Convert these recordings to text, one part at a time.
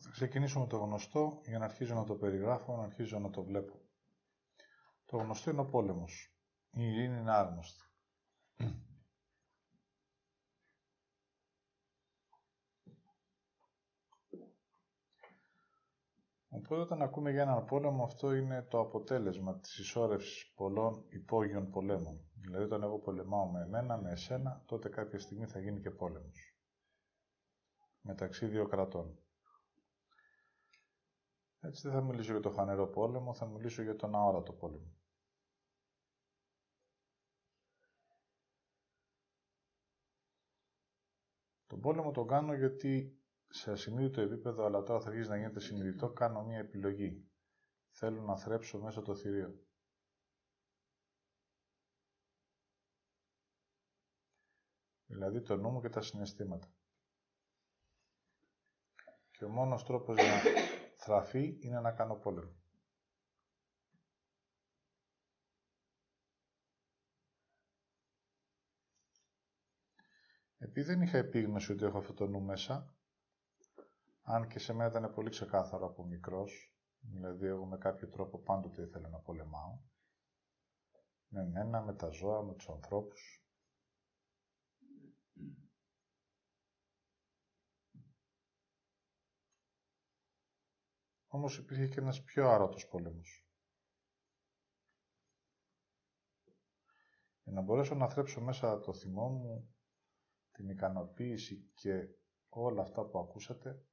Θα ξεκινήσω με το γνωστό για να αρχίζω να το περιγράφω, να αρχίζω να το βλέπω. Το γνωστό είναι ο πόλεμος. Η ειρήνη είναι άγνωστη. Οπότε όταν ακούμε για έναν πόλεμο, αυτό είναι το αποτέλεσμα της ισόρευσης πολλών υπόγειων πολέμων. Δηλαδή, όταν εγώ πολεμάω με εμένα, με εσένα, τότε κάποια στιγμή θα γίνει και πόλεμος. Μεταξύ δύο κρατών. Έτσι δεν θα μιλήσω για το φανερό πόλεμο, θα μιλήσω για τον αόρατο πόλεμο. Τον πόλεμο τον κάνω γιατί σε ασυνείδητο επίπεδο, αλλά τώρα θα αρχίσει να γίνεται συνειδητό, κάνω μία επιλογή. Θέλω να θρέψω μέσα το θηρίο. Δηλαδή το νου μου και τα συναισθήματα. Και ο μόνος τρόπος να θραφεί είναι να κάνω πόλεμο. Επειδή δεν είχα επίγνωση ότι έχω αυτό το νου μέσα, αν και σε μένα ήταν πολύ ξεκάθαρο από μικρός, δηλαδή εγώ με κάποιο τρόπο πάντοτε ήθελα να πολεμάω, με εμένα, με τα ζώα, με τους ανθρώπους. Όμως υπήρχε και ένας πιο άρωτος πόλεμος. Για να μπορέσω να θρέψω μέσα το θυμό μου, την ικανοποίηση και όλα αυτά που ακούσατε,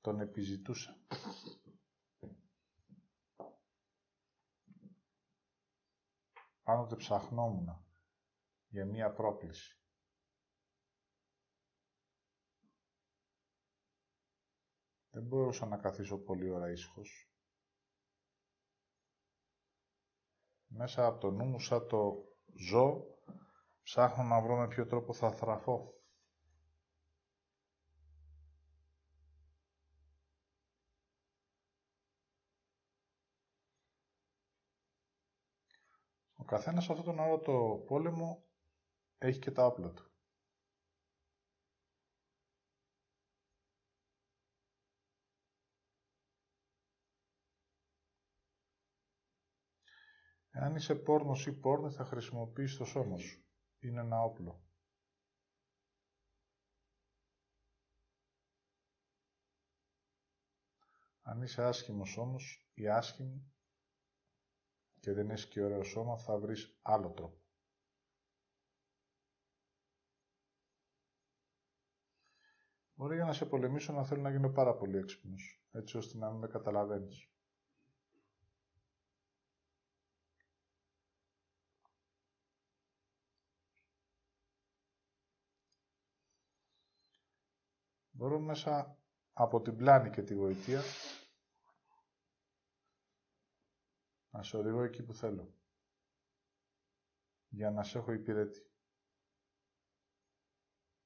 τον επιζητούσα. Πάντοτε ψαχνόμουν για μία πρόκληση. Δεν μπορούσα να καθίσω πολύ ώρα ήσυχος. Μέσα από το νου μου, σαν το ζώο, ψάχνω να βρω με ποιο τρόπο θα θραφώ. Ο καθένας σε αυτόν τον αόρατο πόλεμο έχει και τα όπλα του. Εάν είσαι πόρνος ή πόρνη, θα χρησιμοποιείς το σώμα σου. Είναι ένα όπλο. Αν είσαι άσχημος όμως ή άσχημη και δεν έχεις και ωραίο σώμα, θα βρεις άλλο τρόπο. Μπορεί για να σε πολεμήσω να θέλω να γίνω πάρα πολύ έξυπνος, έτσι ώστε να μην με καταλαβαίνεις. Μπορώ μέσα από την πλάνη και τη γοητεία να σε οδηγώ εκεί που θέλω, για να σε έχω υπηρέτη.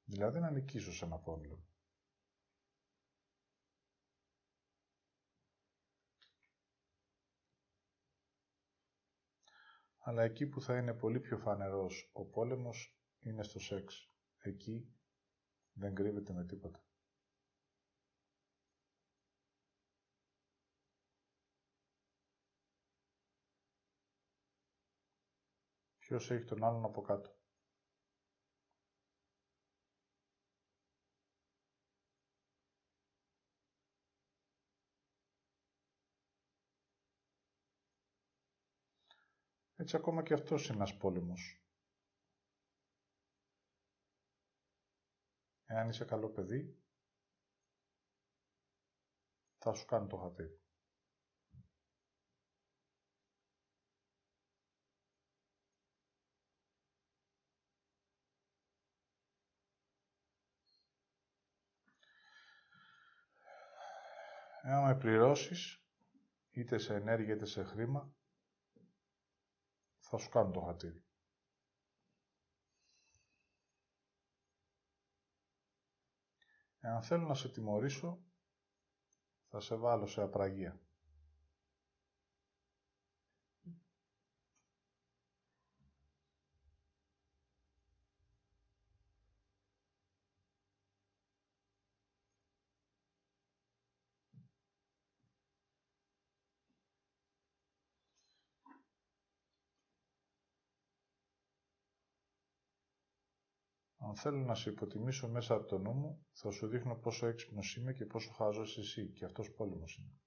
Δηλαδή να νικήσω σε ένα πόλεμο. Αλλά εκεί που θα είναι πολύ πιο φανερός ο πόλεμος είναι στο σεξ. Εκεί δεν κρύβεται με τίποτα. Ποιος έχει τον άλλον από κάτω. Έτσι ακόμα και αυτός είναι ένας πόλεμος. Εάν είσαι καλό παιδί, θα σου κάνει το χατήρι. Εάν με πληρώσεις, είτε σε ενέργεια είτε σε χρήμα, θα σου κάνω το χατήρι. Εάν θέλω να σε τιμωρήσω, θα σε βάλω σε απραγία. Αν θέλω να σε υποτιμήσω μέσα από το νου μου, θα σου δείχνω πόσο έξυπνος είμαι και πόσο χαζός εσύ, και αυτός πόλεμος είναι.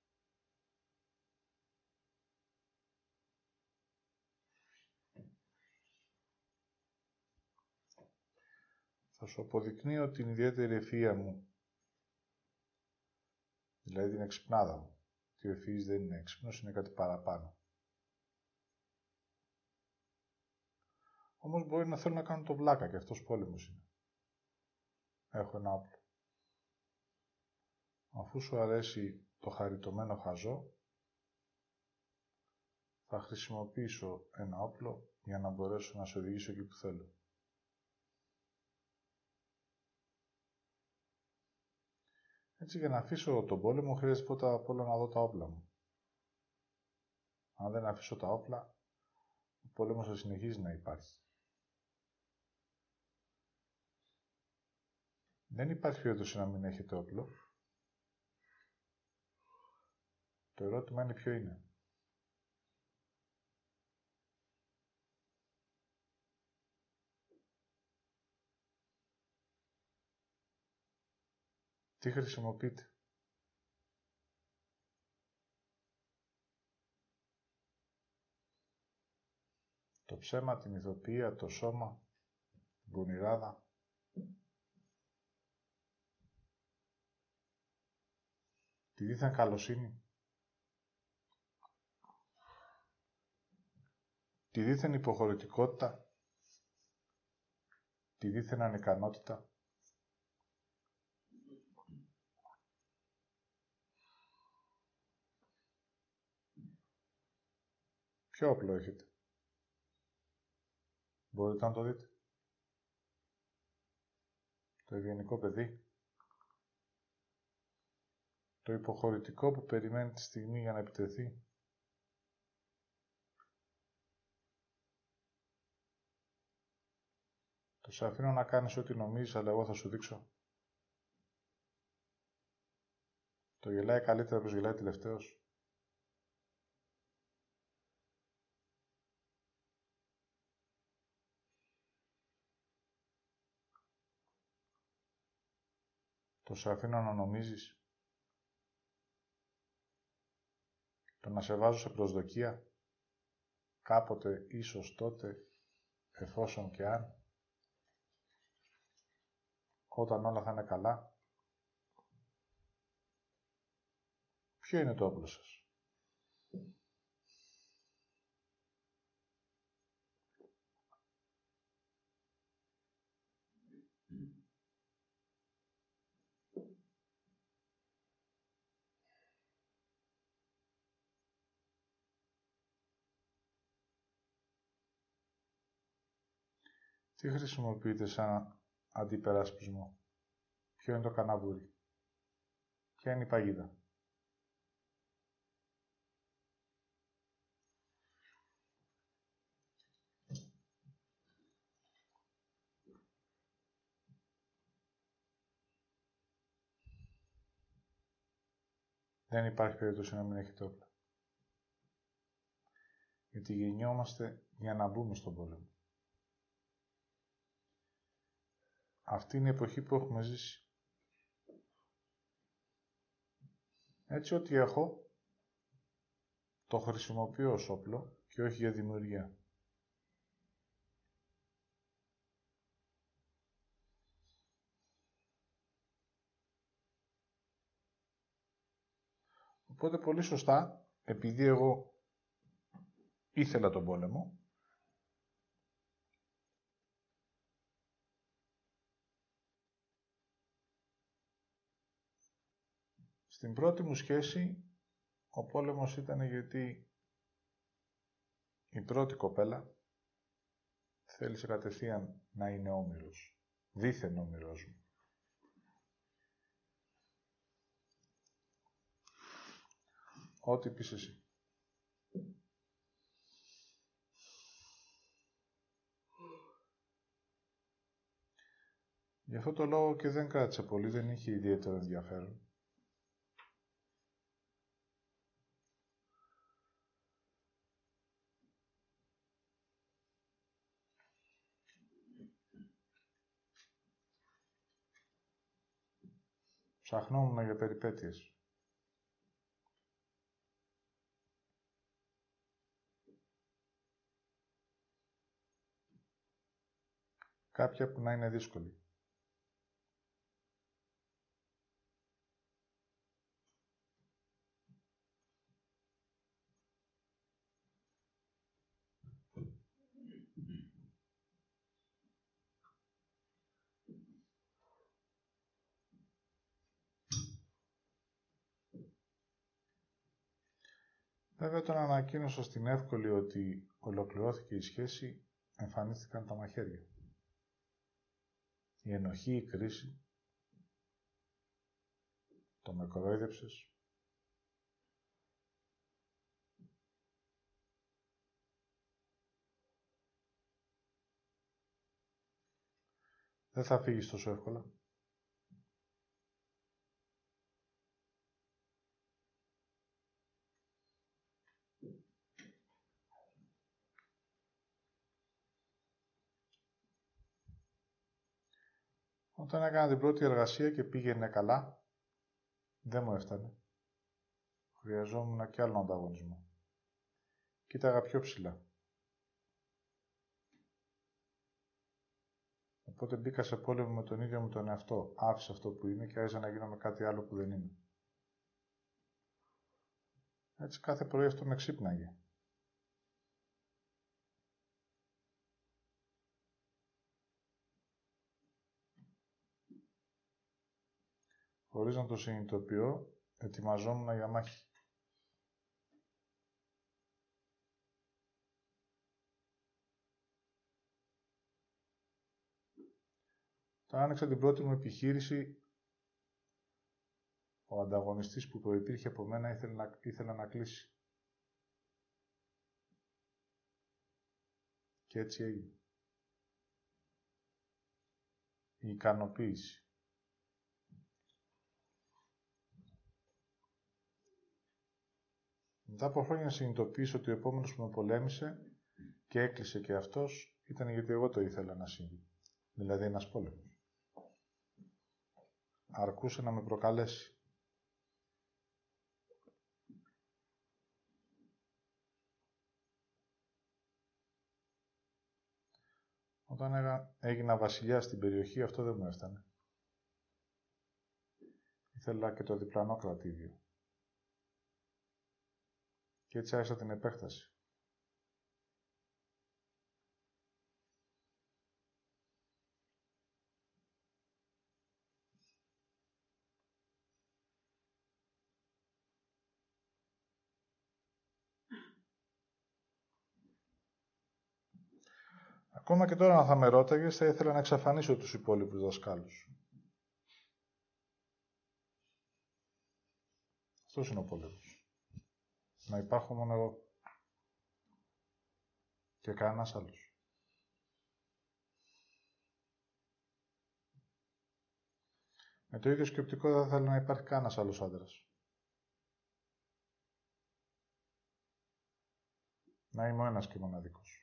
Θα σου αποδεικνύω την ιδιαίτερη ευφυΐα μου, δηλαδή την εξυπνάδα μου. Και ο ευφυής δεν είναι έξυπνος, είναι κάτι παραπάνω. Όμως μπορεί να θέλω να κάνω το βλάκα και αυτός πόλεμος είναι. Έχω ένα όπλο. Αφού σου αρέσει το χαριτωμένο χαζό, θα χρησιμοποιήσω ένα όπλο για να μπορέσω να σε οδηγήσω εκεί που θέλω. Έτσι, για να αφήσω τον πόλεμο, χρειάζεται πρώτα απ' όλα να δω τα όπλα μου. Αν δεν αφήσω τα όπλα, ο πόλεμος θα συνεχίζει να υπάρχει. Δεν υπάρχει περίπτωση να μην έχετε όπλο. Το ερώτημα είναι ποιο είναι. Τι χρησιμοποιείτε. Το ψέμα, την ηθοποιία, το σώμα, την πονηράδα. Τη δίθεν καλοσύνη. Τη δίθεν υποχωρητικότητα. Τη δίθεν ανικανότητα. Ποιο όπλο έχετε. Μπορείτε να το δείτε. Το ευγενικό παιδί. Το υποχωρητικό που περιμένει τη στιγμή για να επιτεθεί. Το σε αφήνω να κάνεις ό,τι νομίζεις, αλλά εγώ θα σου δείξω. Το γελάει καλύτερα όπως γελάει τελευταίος. Το σε αφήνω να νομίζεις. Το να σε βάζω σε προσδοκία. Κάποτε, ίσως, τότε, εφόσον και αν. Όταν όλα θα είναι καλά. Ποιο είναι το όπλο σας. Τι χρησιμοποιείτε σαν αντιπεράσπισμό. Ποιο είναι το καναβούρι. Ποια είναι η παγίδα. Δεν υπάρχει περίπτωση να μην έχετε όπλα. Γιατί γεννιόμαστε για να μπούμε στον πόλεμο. Αυτή είναι η εποχή που έχουμε ζήσει. Έτσι, ό,τι έχω, το χρησιμοποιώ ως όπλο και όχι για δημιουργία. Οπότε, πολύ σωστά, επειδή εγώ ήθελα τον πόλεμο, στην πρώτη μου σχέση, ο πόλεμος ήταν γιατί η πρώτη κοπέλα θέλησε κατευθείαν να είναι όμηρος, δίθεν όμηρος μου. Ό,τι πεις εσύ. Γι' αυτό το λόγο και δεν κράτησε πολύ, δεν είχε ιδιαίτερο ενδιαφέρον. Ψαχνόμουν για περιπέτειες. Κάποια που να είναι δύσκολη. Βέβαια, όταν ανακοίνωσα στην Εύκολη ότι ολοκληρώθηκε η σχέση, εμφανίστηκαν τα μαχαίρια. Η ενοχή, η κρίση, το με κοροϊδέψες. Δεν θα φύγεις τόσο εύκολα. Όταν έκανα την πρώτη εργασία και πήγαινε καλά, δεν μου έφτανε. Χρειαζόμουν και άλλον ανταγωνισμό. Κοίταγα πιο ψηλά. Οπότε μπήκα σε πόλεμο με τον ίδιο μου τον εαυτό. Άφησα αυτό που είμαι και άρχισα να γίνω με κάτι άλλο που δεν είμαι. Έτσι κάθε πρωί αυτό με ξύπναγε. Χωρίς να το συνειδητοποιώ, ετοιμαζόμουν για μάχη. Όταν άνοιξα την πρώτη μου επιχείρηση, ο ανταγωνιστής που προϋπήρχε από μένα ήθελε να κλείσει. Και έτσι έγινε. Η ικανοποίηση. Μετά από χρόνια συνειδητοποίησα ότι ο επόμενος που με πολέμησε και έκλεισε και αυτός ήταν γιατί εγώ το ήθελα να συμβεί. Δηλαδή ένας πόλεμος. Αρκούσε να με προκαλέσει. Όταν έγινα βασιλιάς στην περιοχή αυτό δεν μου έφτανε. Ήθελα και το διπλανό κρατήδιο. Και έτσι άρχισα την επέκταση. Ακόμα και τώρα, αν θα με ρώταγες, θα ήθελα να εξαφανίσω τους υπόλοιπους δασκάλους. Αυτός είναι ο πόλεμος. Να υπάρχω μόνο εγώ και κανένας άλλος. Με το ίδιο σκεπτικό δεν θα ήθελα να υπάρχει κανένας άλλος άντρας. Να είμαι ο ένας και μοναδικός.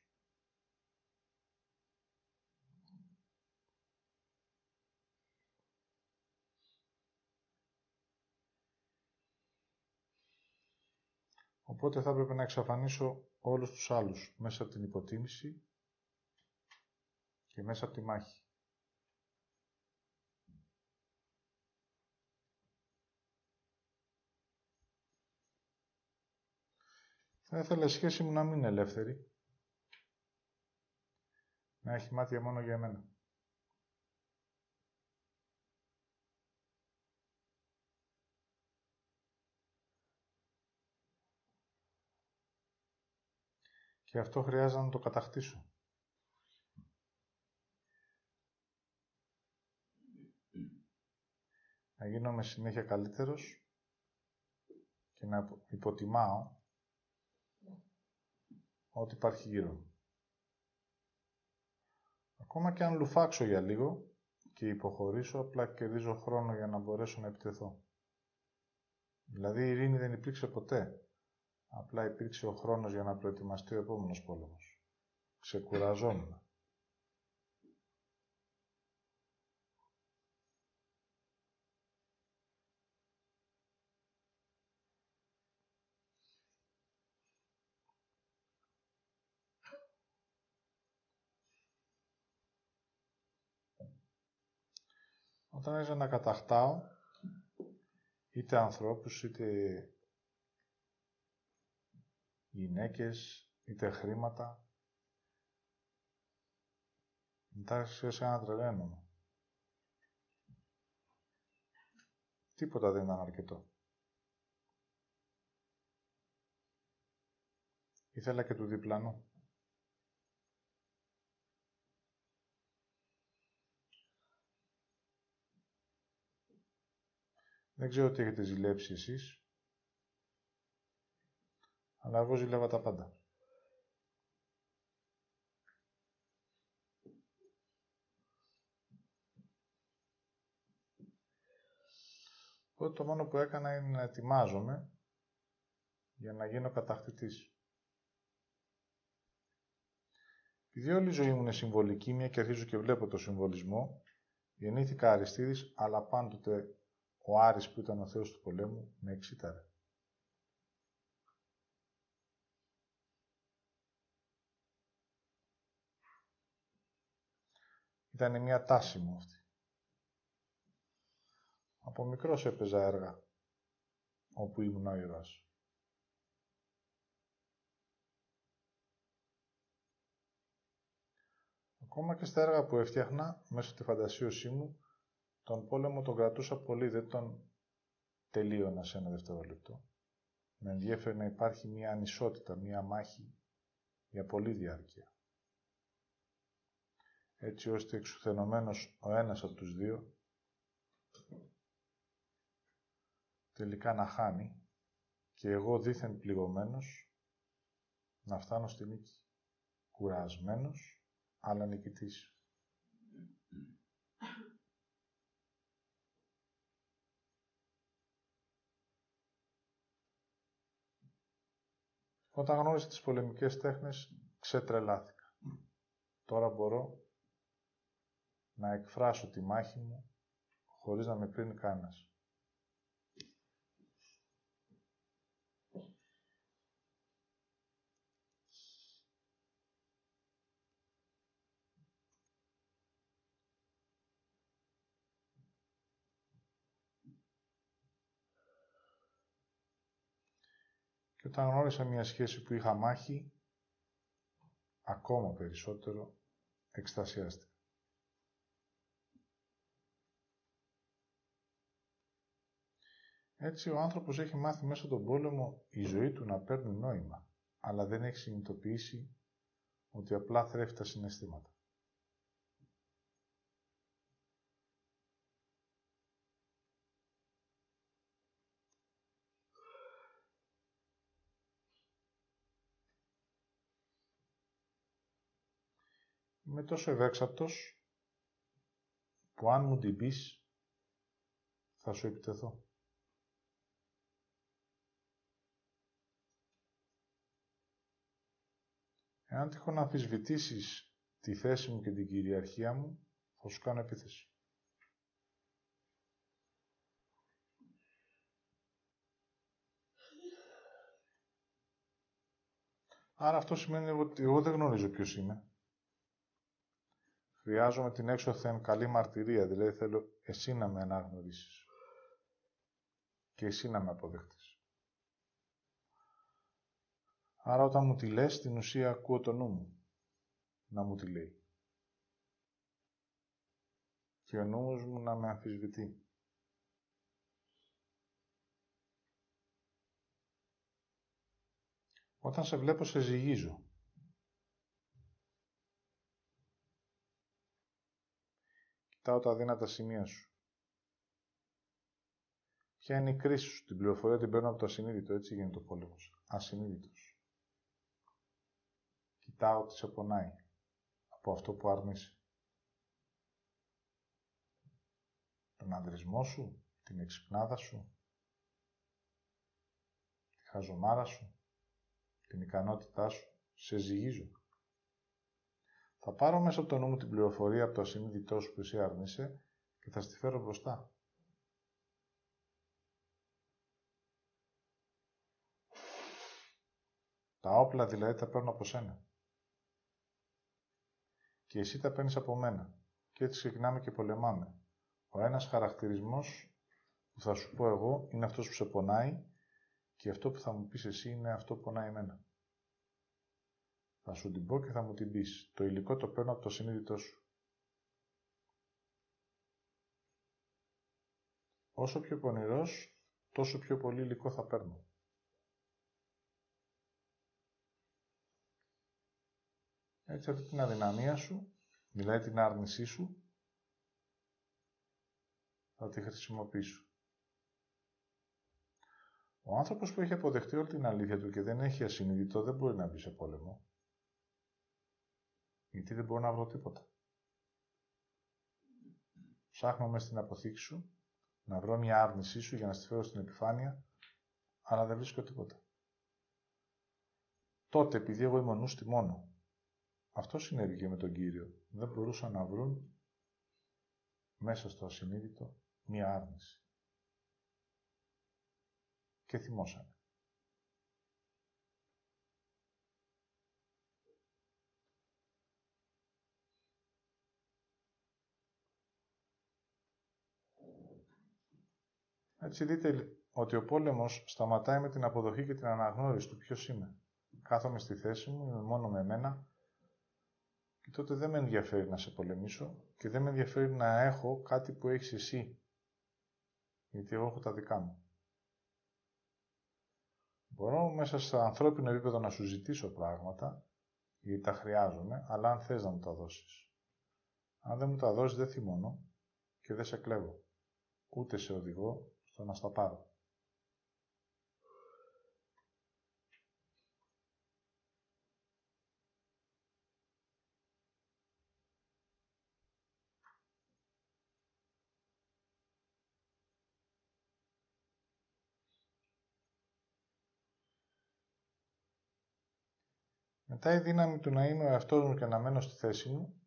Οπότε θα έπρεπε να εξαφανίσω όλους τους άλλους μέσα από την υποτίμηση και μέσα από τη μάχη. Θα ήθελα η σχέση μου να μην είναι ελεύθερη, να έχει μάτια μόνο για εμένα. Και αυτό χρειάζεται να το κατακτήσω. Να γίνομαι συνέχεια καλύτερος και να υποτιμάω ό,τι υπάρχει γύρω μου. Ακόμα και αν λουφάξω για λίγο και υποχωρήσω, απλά κερδίζω χρόνο για να μπορέσω να επιτεθώ. Δηλαδή η ειρήνη δεν υπήρξε ποτέ. Απλά υπήρξε ο χρόνος για να προετοιμαστεί ο επόμενος πόλεμος. Ξεκουραζόμουν. όταν άρχισα να καταχτάω είτε ανθρώπους, είτε γυναίκες, είτε χρήματα, μετά άρχισα να τρελαίνομαι. Τίποτα δεν ήταν αρκετό. Ήθελα και του διπλανού. Δεν ξέρω τι έχετε ζηλέψει εσείς, αλλά εγώ ζηλεύα τα πάντα. Οπότε το μόνο που έκανα είναι να ετοιμάζομαι για να γίνω κατακτητής. Επειδή όλη η ζωή μου είναι συμβολική, μια και αρχίζω και βλέπω το συμβολισμό, γεννήθηκα Αριστίδης, αλλά πάντοτε ο Άρης που ήταν ο Θεός του πολέμου με εξήταρε. Ήταν μια τάση μου αυτή. Από μικρός έπαιζα έργα, όπου ήμουν ο ήρωας. Ακόμα και στα έργα που έφτιαχνα, μέσα στη φαντασίωσή μου, τον πόλεμο τον κρατούσα πολύ, δεν τον τελείωνα σε ένα δευτερόλεπτο. Με ενδιέφερε να υπάρχει μια ανισότητα, μια μάχη για πολλή διάρκεια. Έτσι ώστε εξουθενωμένος ο ένας από τους δύο τελικά να χάνει και εγώ δήθεν πληγωμένος να φτάνω στη νίκη. Κουρασμένος, αλλά νικητής. Όταν γνώρισα τις πολεμικές τέχνες, ξετρελάθηκα. Τώρα μπορώ να εκφράσω τη μάχη μου χωρίς να με κρίνει κανένας. Και όταν γνώρισα μια σχέση που είχα μάχη, ακόμα περισσότερο εκστασιάστηκα. Έτσι, ο άνθρωπος έχει μάθει μέσα στον πόλεμο η ζωή του να παίρνει νόημα, αλλά δεν έχει συνειδητοποιήσει ότι απλά θρέφει τα συναισθήματα. Είμαι τόσο ευέξαπτος που αν μου την πεις, θα σου επιτεθώ. Εάν τυχόν να αμφισβητήσεις τη θέση μου και την κυριαρχία μου, θα σου κάνω επίθεση. Άρα αυτό σημαίνει ότι εγώ δεν γνωρίζω ποιος είμαι. Χρειάζομαι την έξωθεν καλή μαρτυρία, δηλαδή θέλω εσύ να με αναγνωρίσεις και εσύ να με αποδεχτείς. Άρα όταν μου τη λες, στην ουσία ακούω το νου μου να μου τη λέει και ο νους μου να με αμφισβητεί. Όταν σε βλέπω, σε ζυγίζω. Κοιτάω τα αδύνατα σημεία σου. Ποια είναι η κρίση σου, την πληροφορία την παίρνω από το ασυνείδητο, έτσι γίνεται ο πόλεμος. Ασυνείδητος. Κοιτάω τι σε πονάει από αυτό που αρνείσαι. Τον ανδρισμό σου, την εξυπνάδα σου, τη χαζομάρα σου, την ικανότητά σου, σε ζυγίζω. Θα πάρω μέσα από το νου μου την πληροφορία από το ασυνείδητό σου που εσύ άρνησε και θα στη φέρω μπροστά. Τα όπλα δηλαδή τα παίρνω από σένα. Και εσύ τα παίρνεις από μένα. Και έτσι ξεκινάμε και πολεμάμε. Ο ένας χαρακτηρισμός που θα σου πω εγώ είναι αυτός που σε πονάει και αυτό που θα μου πεις εσύ είναι αυτό που πονάει εμένα. Θα σου την πω και θα μου την πεις. Το υλικό το παίρνω από το συνείδητό σου. Όσο πιο πονηρός, τόσο πιο πολύ υλικό θα παίρνω. Έτσι αυτή την αδυναμία σου, μιλάει την άρνησή σου, θα τη χρησιμοποιήσω. Ο άνθρωπος που έχει αποδεχτεί όλη την αλήθεια του και δεν έχει ασυνείδητο, δεν μπορεί να μπει σε πόλεμο. Γιατί δεν μπορώ να βρω τίποτα. Ψάχνω μες στην αποθήκη σου, να βρω μια άρνησή σου για να στη φέρω στην επιφάνεια, αλλά δεν βρίσκω τίποτα. Τότε, επειδή εγώ ήμουν νους τιμώνω, αυτό συνέβη και με τον Κύριο. Δεν μπορούσαν να βρουν μέσα στο ασυνείδητο μία άρνηση. Και θυμώσανε. Έτσι δείτε ότι ο πόλεμος σταματάει με την αποδοχή και την αναγνώριση του ποιος είμαι. Κάθομαι στη θέση μου, είμαι μόνο με εμένα, και τότε δεν με ενδιαφέρει να σε πολεμήσω και δεν με ενδιαφέρει να έχω κάτι που έχεις εσύ, γιατί εγώ έχω τα δικά μου. Μπορώ μέσα στο ανθρώπινο επίπεδο να σου ζητήσω πράγματα, γιατί τα χρειάζομαι, αλλά αν θες να μου τα δώσεις. Αν δεν μου τα δώσεις, δεν θυμώνω και δεν σε κλέβω, ούτε σε οδηγώ στο να στα πάρω. Μετά η δύναμη του να είμαι ο εαυτός μου και να μένω στη θέση μου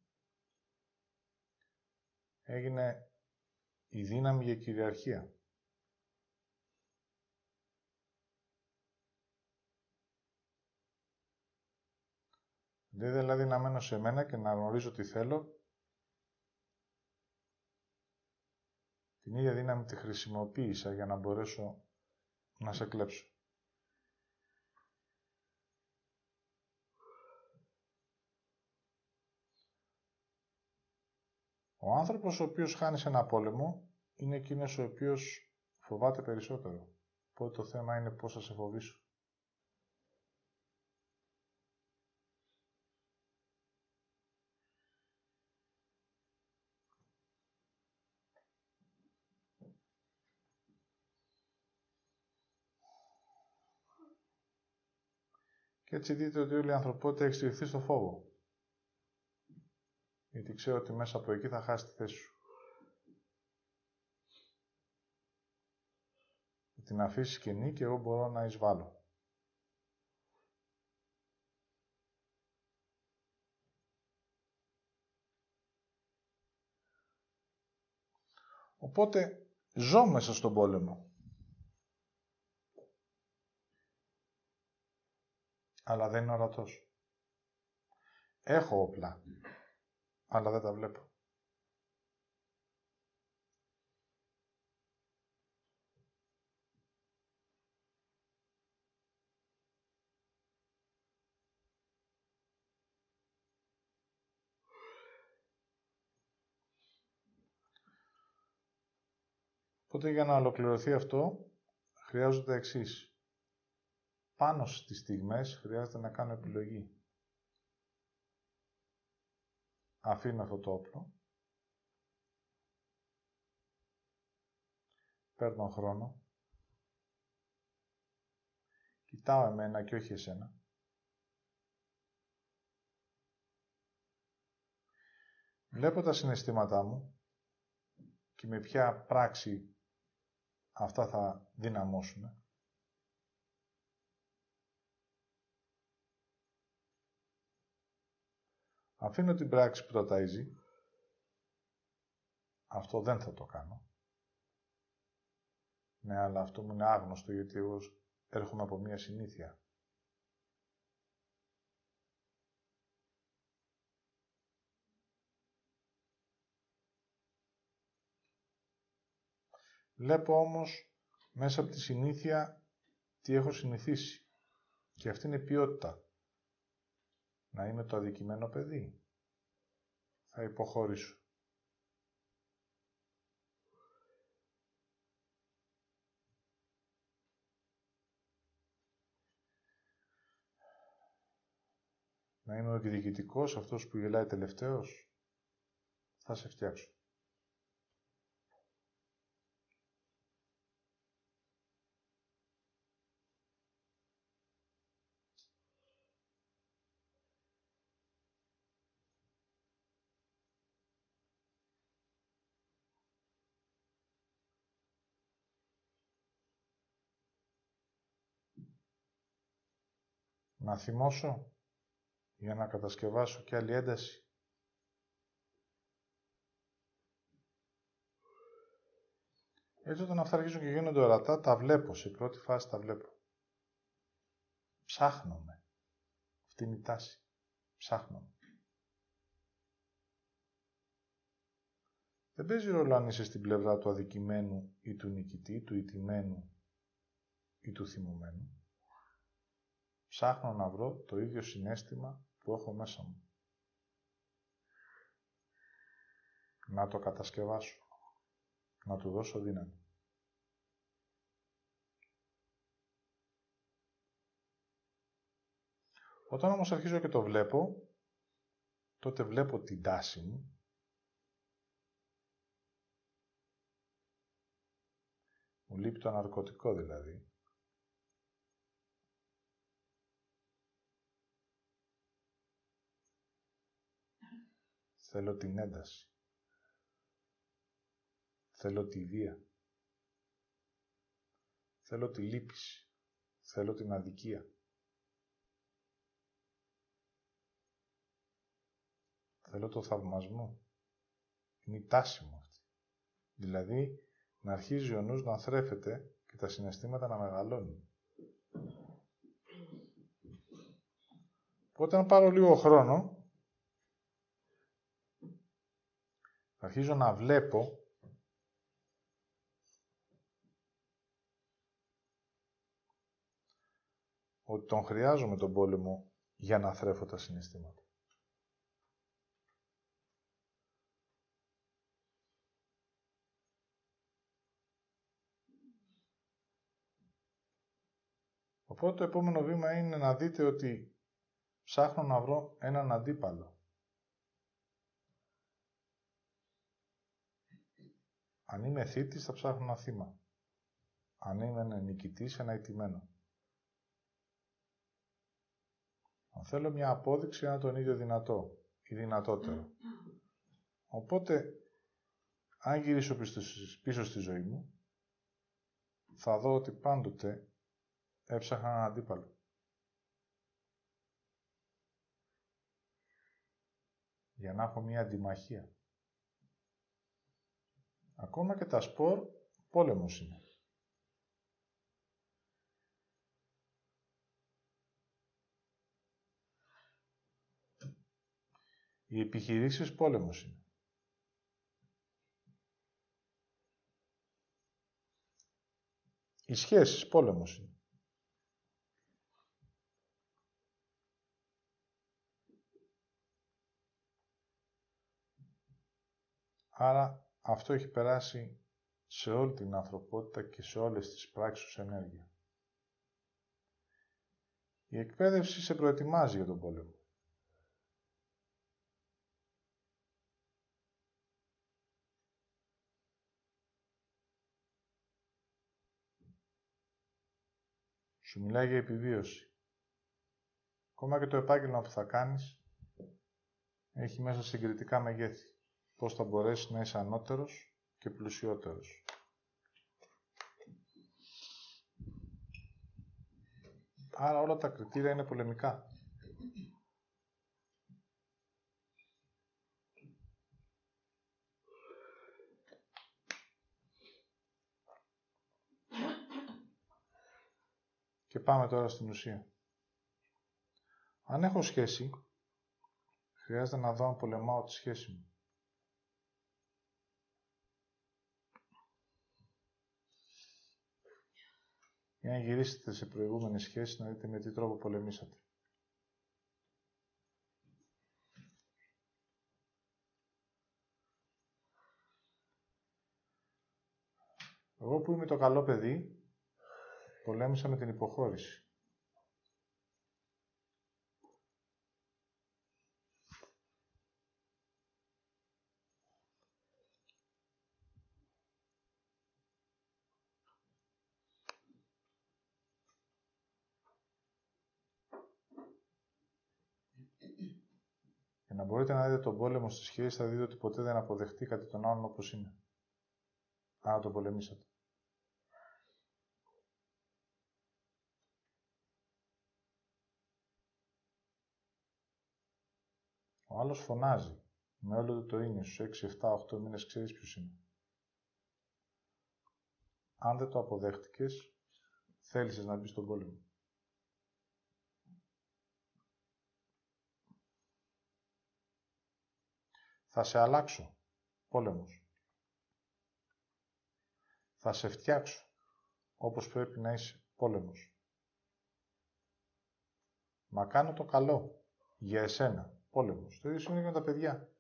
έγινε η δύναμη για κυριαρχία. Δηλαδή να μένω σε μένα και να γνωρίζω τι θέλω, την ίδια δύναμη τη χρησιμοποίησα για να μπορέσω να σε κλέψω. Ο άνθρωπος ο οποίος χάνει σε ένα πόλεμο είναι εκείνος ο οποίος φοβάται περισσότερο. Οπότε το θέμα είναι πώς θα σε φοβήσω. Και έτσι δείτε ότι όλη η ανθρωπότητα έχει στηριχθεί στο φόβο. Γιατί ξέρω ότι μέσα από εκεί θα χάσει τη θέση σου. Την αφήσεις κενή και εγώ μπορώ να εισβάλλω. Οπότε ζω μέσα στον πόλεμο. Αλλά δεν είναι ορατός. Έχω όπλα. Αλλά δεν τα βλέπω. Οπότε για να ολοκληρωθεί αυτό, χρειάζονται εξής. Πάνω στις στιγμές χρειάζεται να κάνω επιλογή. Αφήνω αυτό το όπλο, παίρνω χρόνο, κοιτάω εμένα και όχι εσένα. Βλέπω τα συναισθήματά μου και με ποια πράξη αυτά θα δυναμώσουν. Αφήνω την πράξη που τα ταΐζει. Αυτό δεν θα το κάνω. Ναι, αλλά αυτό μου είναι άγνωστο, γιατί εγώ έρχομαι από μία συνήθεια. Βλέπω όμως μέσα από τη συνήθεια τι έχω συνηθίσει. Και αυτή είναι η ποιότητα. Να είμαι το αδικημένο παιδί. Θα υποχωρήσω. Να είμαι ο εκδικητικός, αυτός που γελάει τελευταίος. Θα σε φτιάξω. Να θυμώσω για να κατασκευάσω και άλλη ένταση. Έτσι όταν αυτά αρχίζουν και γίνονται ορατά, τα βλέπω. Σε πρώτη φάση τα βλέπω. Ψάχνομαι. Αυτή είναι η τάση. Ψάχνομαι. Δεν παίζει ρόλο αν είσαι στην πλευρά του αδικημένου ή του νικητή, του ηττημένου ή του θυμωμένου. Ψάχνω να βρω το ίδιο συναίσθημα που έχω μέσα μου. Να το κατασκευάσω. Να του δώσω δύναμη. Όταν όμως αρχίζω και το βλέπω, τότε βλέπω την τάση μου . Μου λείπει το ναρκωτικό δηλαδή. Θέλω την ένταση. Θέλω τη βία. Θέλω τη λύπηση. Θέλω την αδικία. Θέλω το θαυμασμό. Είναι η τάση μου αυτή. Δηλαδή, να αρχίζει ο νους να θρέφεται και τα συναισθήματα να μεγαλώνουν. Οπότε, αν πάρω λίγο χρόνο, αρχίζω να βλέπω ότι τον χρειάζομαι τον πόλεμο για να θρέφω τα συναισθήματα. Οπότε το επόμενο βήμα είναι να δείτε ότι ψάχνω να βρω έναν αντίπαλο. Αν είμαι θήτης, θα ψάχνω ένα θύμα. Αν είμαι ένα νικητής, ένα ηττημένο. Αν θέλω μια απόδειξη, ένα τον ίδιο δυνατό ή δυνατότερο. Οπότε, αν γυρίσω πίσω στη ζωή μου, θα δω ότι πάντοτε έψαχνα έναν αντίπαλο. Για να έχω μια αντιμαχία. Ακόμα και τα σπορ, πόλεμος είναι. Οι επιχειρήσεις, πόλεμος είναι. Οι σχέσεις, πόλεμος είναι. Άρα, αυτό έχει περάσει σε όλη την ανθρωπότητα και σε όλες τις πράξεις ενέργεια. Η εκπαίδευση σε προετοιμάζει για τον πόλεμο. Σου μιλάει για επιβίωση. Ακόμα και το επάγγελμα που θα κάνεις έχει μέσα συγκριτικά μεγέθη. Πώς θα μπορέσεις να είσαι ανώτερος και πλουσιότερος. Άρα όλα τα κριτήρια είναι πολεμικά. Και πάμε τώρα στην ουσία. Αν έχω σχέση, χρειάζεται να δω αν πολεμάω τη σχέση μου. Για να γυρίσετε σε προηγούμενες σχέσεις, να δείτε με τι τρόπο πολεμήσατε. Εγώ που είμαι το καλό παιδί, πολέμησα με την υποχώρηση. Για να μπορείτε να δείτε τον πόλεμο στις σχέσεις, θα δείτε ότι ποτέ δεν αποδεχτήκατε τον άλλον όπως είναι. Άρα τον πολεμήσατε. Ο άλλος φωνάζει. Με όλο το είναι, στους 6, 7, 8 μήνες ξέρεις ποιος είναι. Αν δεν το αποδέχτηκες, θέλησες να μπεις στον πόλεμο. Θα σε αλλάξω. Πόλεμος. Θα σε φτιάξω. Όπως πρέπει να είσαι. Πόλεμος. Μα κάνω το καλό. Για εσένα. Πόλεμος. Το ίδιο συμβαίνει και με τα παιδιά.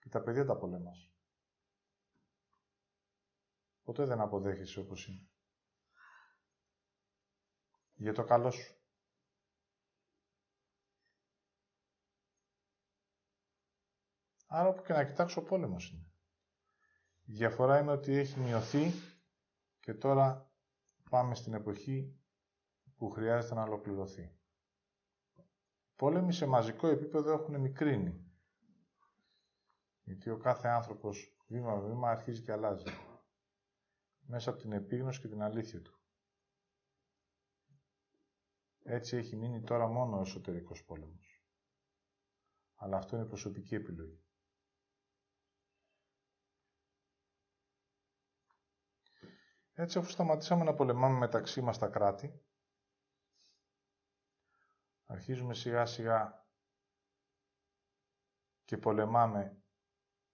Και τα παιδιά τα πολέμας. Ποτέ δεν αποδέχεσαι όπως είναι. Για το καλό σου. Άρα όπου και να κοιτάξω, ο πόλεμος είναι. Η διαφορά είναι ότι έχει μειωθεί και τώρα πάμε στην εποχή που χρειάζεται να ολοκληρωθεί. Οι πόλεμοι σε μαζικό επίπεδο έχουν μικρύνει. Γιατί ο κάθε άνθρωπος βήμα-βήμα αρχίζει και αλλάζει. Μέσα από την επίγνωση και την αλήθεια του. Έτσι έχει μείνει τώρα μόνο ο εσωτερικός πόλεμος. Αλλά αυτό είναι προσωπική επιλογή. Έτσι, αφού σταματήσαμε να πολεμάμε μεταξύ μας τα κράτη, αρχίζουμε σιγά-σιγά και πολεμάμε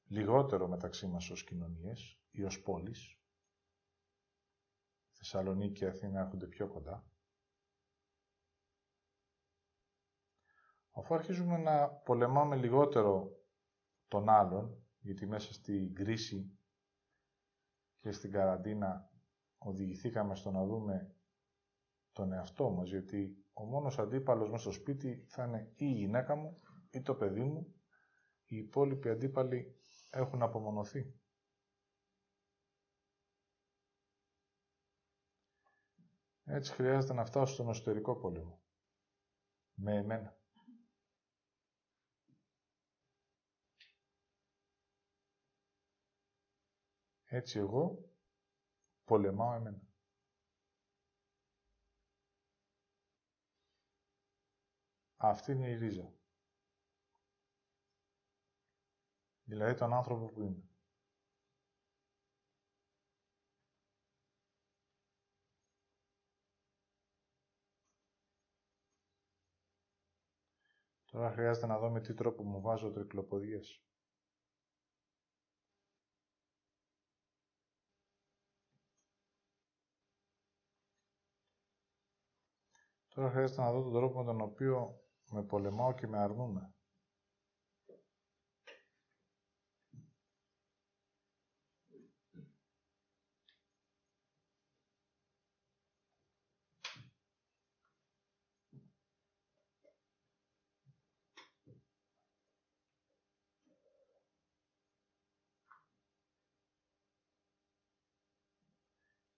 λιγότερο μεταξύ μας ως κοινωνίες ή ως πόλεις. Θεσσαλονίκη και Αθήνα έρχονται πιο κοντά. Αφού αρχίζουμε να πολεμάμε λιγότερο τον άλλον, γιατί μέσα στην κρίση και στην καραντίνα οδηγηθήκαμε στο να δούμε τον εαυτό μας, γιατί ο μόνος αντίπαλος μέσα στο σπίτι θα είναι ή η γυναίκα μου, ή το παιδί μου, οι υπόλοιποι αντίπαλοι έχουν απομονωθεί. Έτσι χρειάζεται να φτάσω στον εσωτερικό πόλεμο. Με εμένα. Έτσι εγώ πολεμάω εμένα. Αυτή είναι η ρίζα. Δηλαδή τον άνθρωπο που είμαι. Τώρα χρειάζεται να δω με τι τρόπο μου βάζω τρικλοποδιές. Τώρα χρειάζεται να δω τον τρόπο με τον οποίο με πολεμάω και με αρνούμε.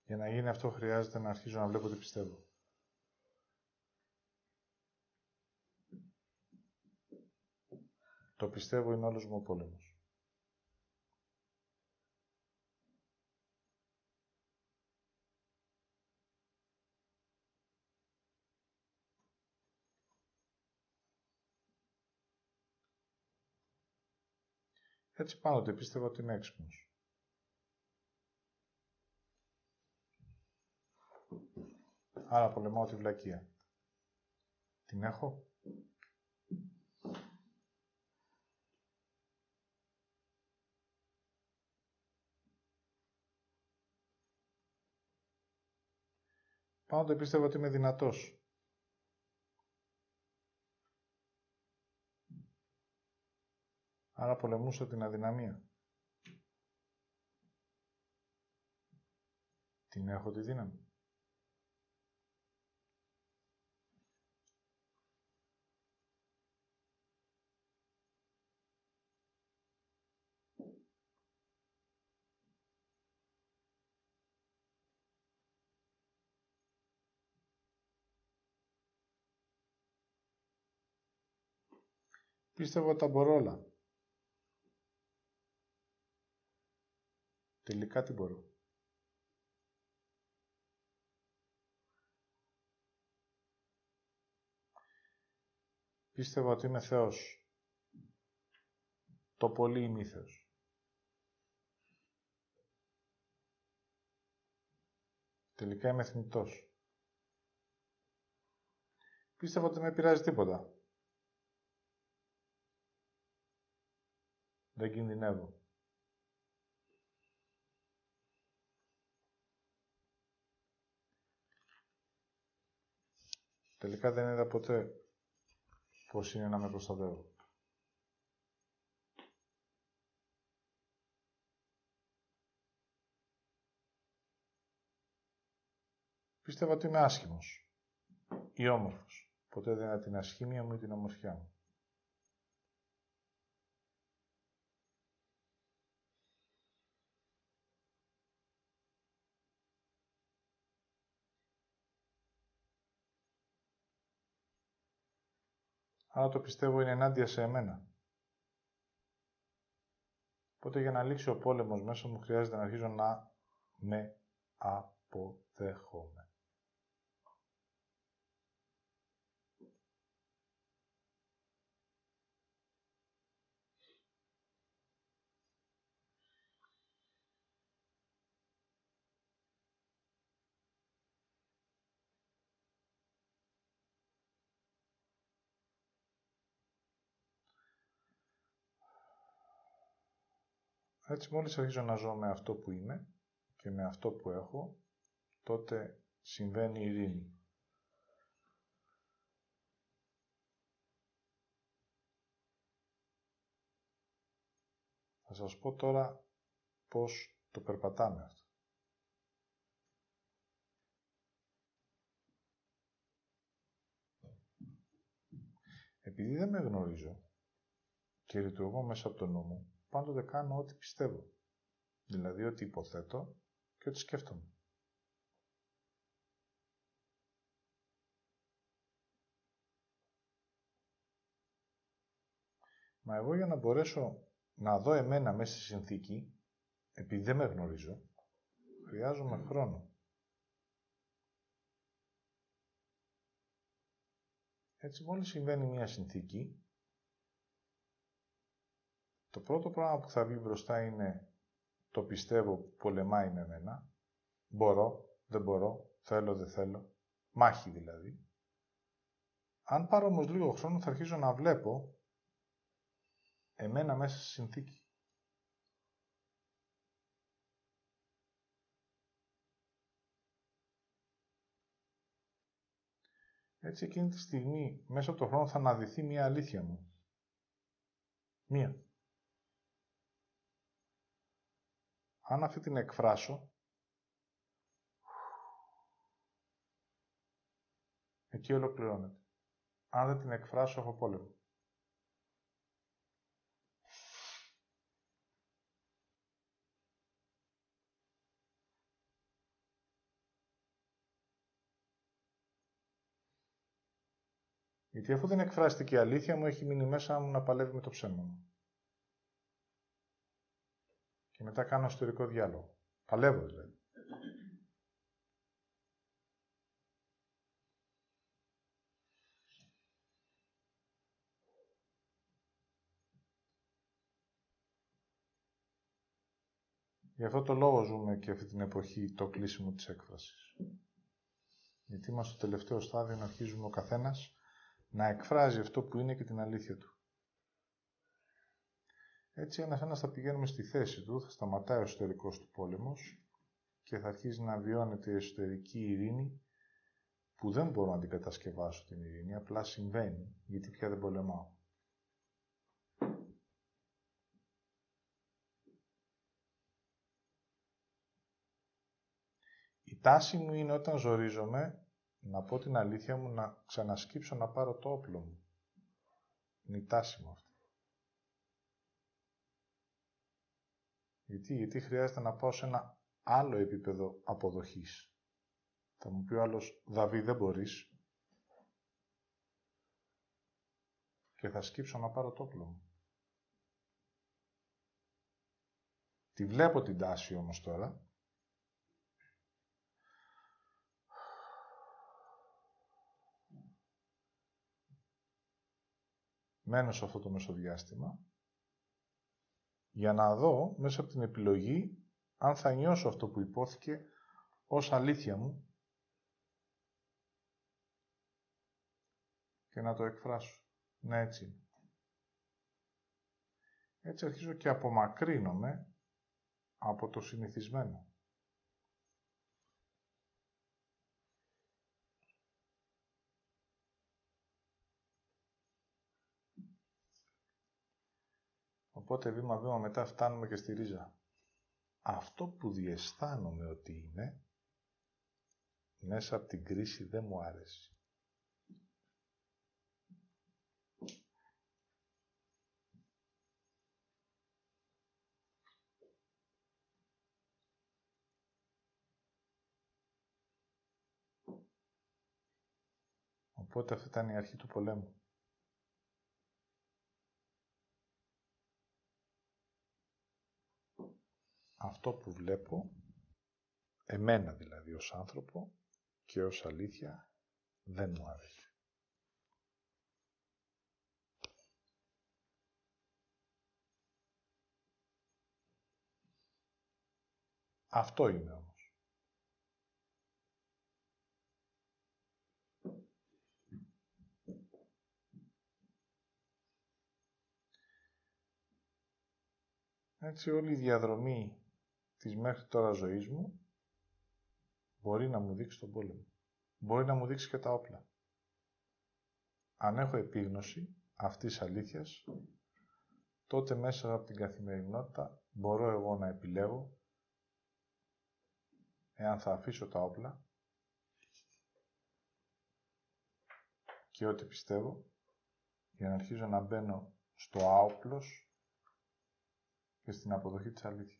Για να γίνει αυτό χρειάζεται να αρχίζω να βλέπω τι πιστεύω. Το πιστεύω είναι όλος μου ο πόλεμος. Έτσι πάντοτε πίστευα ότι είμαι έξυπνος. Άρα πολεμάω τη βλακεία. Την έχω. Πάντοτε πίστευα ότι είμαι δυνατός. Άρα πολεμούσα την αδυναμία. Την έχω τη δύναμη. Πίστευα ότι τα μπορώ όλα. Τελικά τι μπορώ. Πίστευα ότι είμαι Θεός. Το πολύ είμαι Θεός. Τελικά είμαι θνητός. Πίστευα ότι με πειράζει τίποτα. Δεν κινδυνεύω. Τελικά δεν είδα ποτέ πώς είναι να με προστατεύω. Πίστευα ότι είμαι άσχημος ή όμορφος. Ποτέ δεν είδα την ασχήμια μου ή την ομορφιά μου. Άρα το πιστεύω είναι ενάντια σε εμένα. Οπότε για να λήξει ο πόλεμος μέσα μου χρειάζεται να αρχίζω να με αποδέχομαι. Έτσι, μόλις αρχίζω να ζω με αυτό που είμαι και με αυτό που έχω, τότε συμβαίνει η ειρήνη. Θα σας πω τώρα πώς το περπατάμε αυτό. Επειδή δεν με γνωρίζω και λειτουργώ μέσα από το νου μου, πάντοτε κάνω ό,τι πιστεύω, δηλαδή ό,τι υποθέτω και ό,τι σκέφτομαι. Μα εγώ για να μπορέσω να δω εμένα μέσα στη συνθήκη, επειδή δεν με γνωρίζω, χρειάζομαι χρόνο. Έτσι, μόλις συμβαίνει μία συνθήκη, το πρώτο πράγμα που θα βγει μπροστά είναι το πιστεύω που πολεμάει με εμένα. Μπορώ, δεν μπορώ, θέλω, δεν θέλω. Μάχη δηλαδή. Αν πάρω όμως λίγο χρόνο θα αρχίζω να βλέπω εμένα μέσα στη συνθήκη. Έτσι εκείνη τη στιγμή μέσα από τον χρόνο θα αναδυθεί μία αλήθεια μου. Μία. Αν αυτή την εκφράσω, εκεί ολοκληρώνεται. Αν δεν την εκφράσω, έχω πόλεμο. Γιατί αφού δεν εκφράστηκε η αλήθεια μου, έχει μείνει μέσα μου να παλεύει με το ψέμα μου. Και μετά κάνω ιστορικό διάλογο. Παλεύω δηλαδή. Γι' αυτό το λόγο ζούμε και αυτή την εποχή το κλείσιμο της έκφρασης. Γιατί είμαστε στο τελευταίο στάδιο να αρχίζουμε ο καθένας να εκφράζει αυτό που είναι και την αλήθεια του. Έτσι, ένας θα πηγαίνουμε στη θέση του, θα σταματάει ο εσωτερικός του πόλεμος και θα αρχίσει να βιώνεται η εσωτερική ειρήνη που δεν μπορώ να την κατασκευάσω την ειρήνη, απλά συμβαίνει, γιατί πια δεν πολεμάω. Η τάση μου είναι όταν ζορίζομαι, να πω την αλήθεια μου, να ξανασκύψω να πάρω το όπλο μου. Είναι η τάση μου αυτή. Γιατί χρειάζεται να πάω σε ένα άλλο επίπεδο αποδοχής. Θα μου πει ο άλλος, Δαβίδ, δεν μπορείς. Και θα σκύψω να πάρω το όπλο μου. Τη βλέπω την τάση όμως τώρα. Μένω σε αυτό το μεσοδιάστημα για να δω μέσα από την επιλογή αν θα νιώσω αυτό που υπόθηκε ως αλήθεια μου και να το εκφράσω. Ναι, έτσι είναι. Έτσι αρχίζω και απομακρύνομαι από το συνηθισμένο. Οπότε βήμα-βήμα μετά φτάνουμε και στη ρίζα. Αυτό που διαισθάνομαι ότι είναι, μέσα από την κρίση δεν μου άρεσε. Οπότε αυτή ήταν η αρχή του πολέμου. Αυτό που βλέπω, εμένα δηλαδή ως άνθρωπο και ως αλήθεια, δεν μου άρεσε. Αυτό είμαι όμως. Έτσι όλη η διαδρομή της μέχρι τώρα ζωής μου, μπορεί να μου δείξει τον πόλεμο. Μπορεί να μου δείξει και τα όπλα. Αν έχω επίγνωση αυτής αλήθειας, τότε μέσα από την καθημερινότητα μπορώ εγώ να επιλέγω εάν θα αφήσω τα όπλα και ό,τι πιστεύω για να αρχίζω να μπαίνω στο άοπλος και στην αποδοχή της αλήθειας.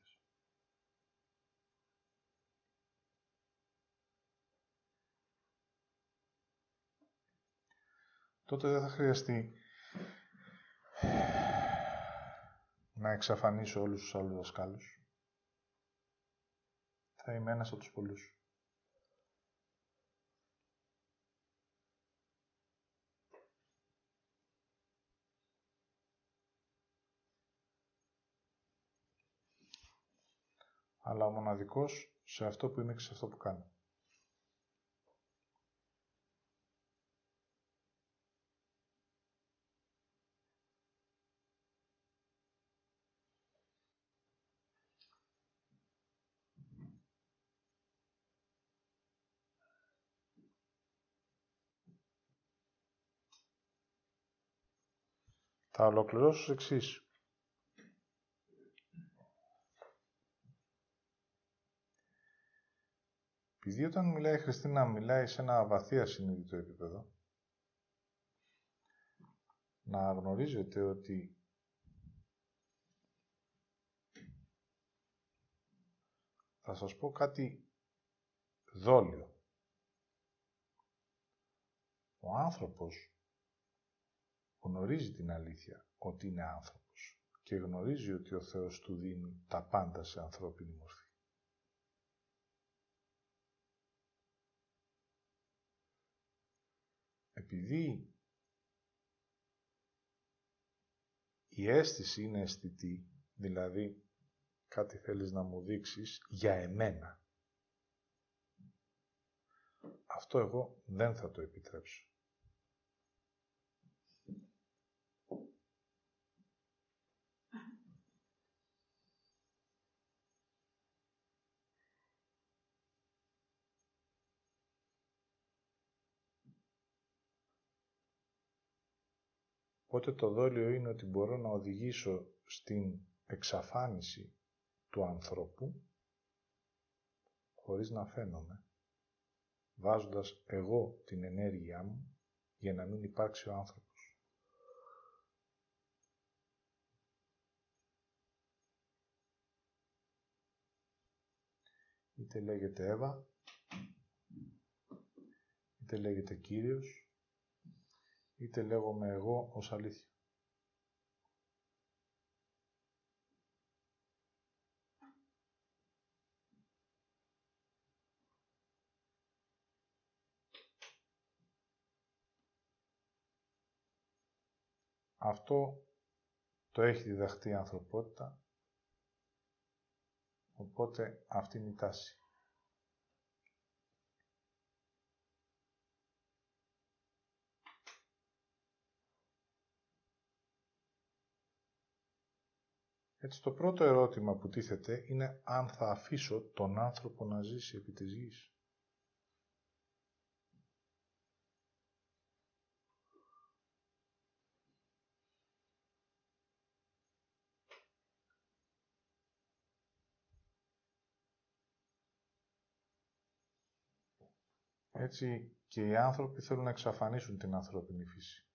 Τότε δεν θα χρειαστεί να εξαφανίσω όλους τους άλλους δασκάλους. Θα είμαι ένας από τους πολλούς. Αλλά ο μοναδικός σε αυτό που είμαι και σε αυτό που κάνω. Θα ολοκληρώσω ως εξής. Επειδή όταν μιλάει η Χριστίνα, μιλάει σε ένα βαθύ ασυνείδητο επίπεδο, να γνωρίζετε ότι θα σας πω κάτι δόλιο. Ο άνθρωπος γνωρίζει την αλήθεια ότι είναι άνθρωπος και γνωρίζει ότι ο Θεός του δίνει τα πάντα σε ανθρώπινη μορφή. Επειδή η αίσθηση είναι αισθητή, δηλαδή κάτι θέλεις να μου δείξεις για εμένα, αυτό εγώ δεν θα το επιτρέψω. Οπότε το δόλιο είναι ότι μπορώ να οδηγήσω στην εξαφάνιση του ανθρώπου χωρίς να φαίνομαι, βάζοντας εγώ την ενέργειά μου για να μην υπάρξει ο άνθρωπος. Είτε λέγεται Εύα, είτε λέγεται Κύριος, είτε λέγομαι εγώ ως αλήθεια. Αυτό το έχει διδαχτεί η ανθρωπότητα, οπότε αυτή είναι η τάση. Έτσι, το πρώτο ερώτημα που τίθεται είναι αν θα αφήσω τον άνθρωπο να ζήσει επί της γης. Έτσι και οι άνθρωποι θέλουν να εξαφανίσουν την ανθρώπινη φύση.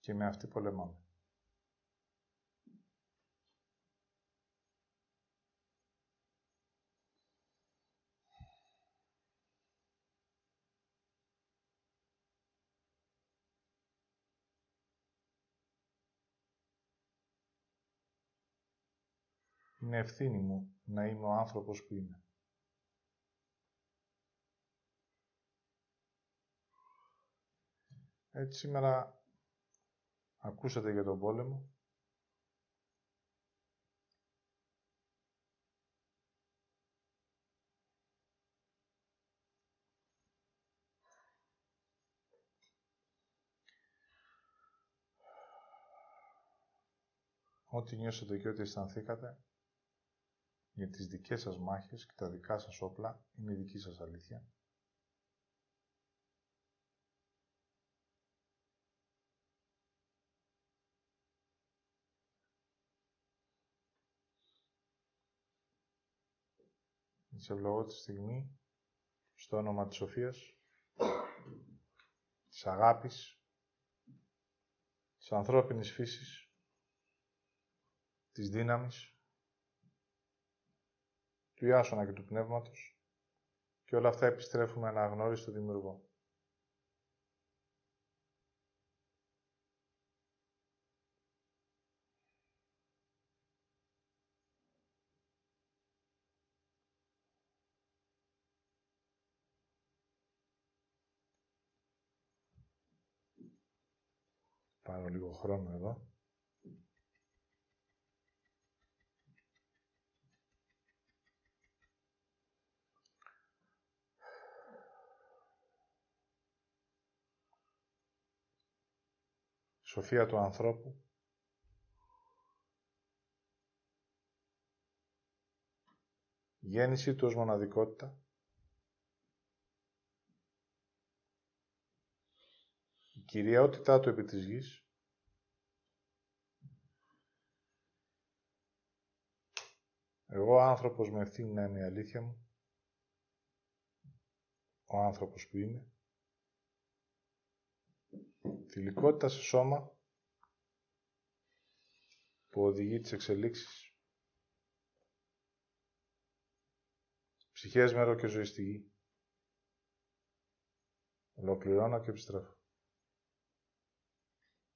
Και με αυτή πολεμάμε. Είναι ευθύνη μου να είμαι ο άνθρωπος που είμαι. Έτσι σήμερα ακούσατε για τον πόλεμο. Ό,τι νιώσατε και ό,τι αισθανθήκατε για τις δικές σας μάχες και τα δικά σας όπλα είναι η δική σας αλήθεια. Σε ευλογώ τη στιγμή, στο όνομα της σοφίας, της αγάπης, της ανθρώπινης φύσης, της δύναμης, του Ιάσονα και του Πνεύματος, και όλα αυτά επιστρέφουμε αναγνώριστο Δημιουργό. Πάρω λίγο χρόνο εδώ. Σοφία του ανθρώπου, γέννηση του ως μοναδικότητα, η κυριότητά του επί της γης, εγώ άνθρωπος με ευθύνη να είναι η αλήθεια μου, ο άνθρωπος που είμαι, θηλυκότητα σε σώμα που οδηγεί τις εξελίξεις, ψυχές, μέρο και ζωή στη γη. Ολοκληρώνω και επιστρέφω.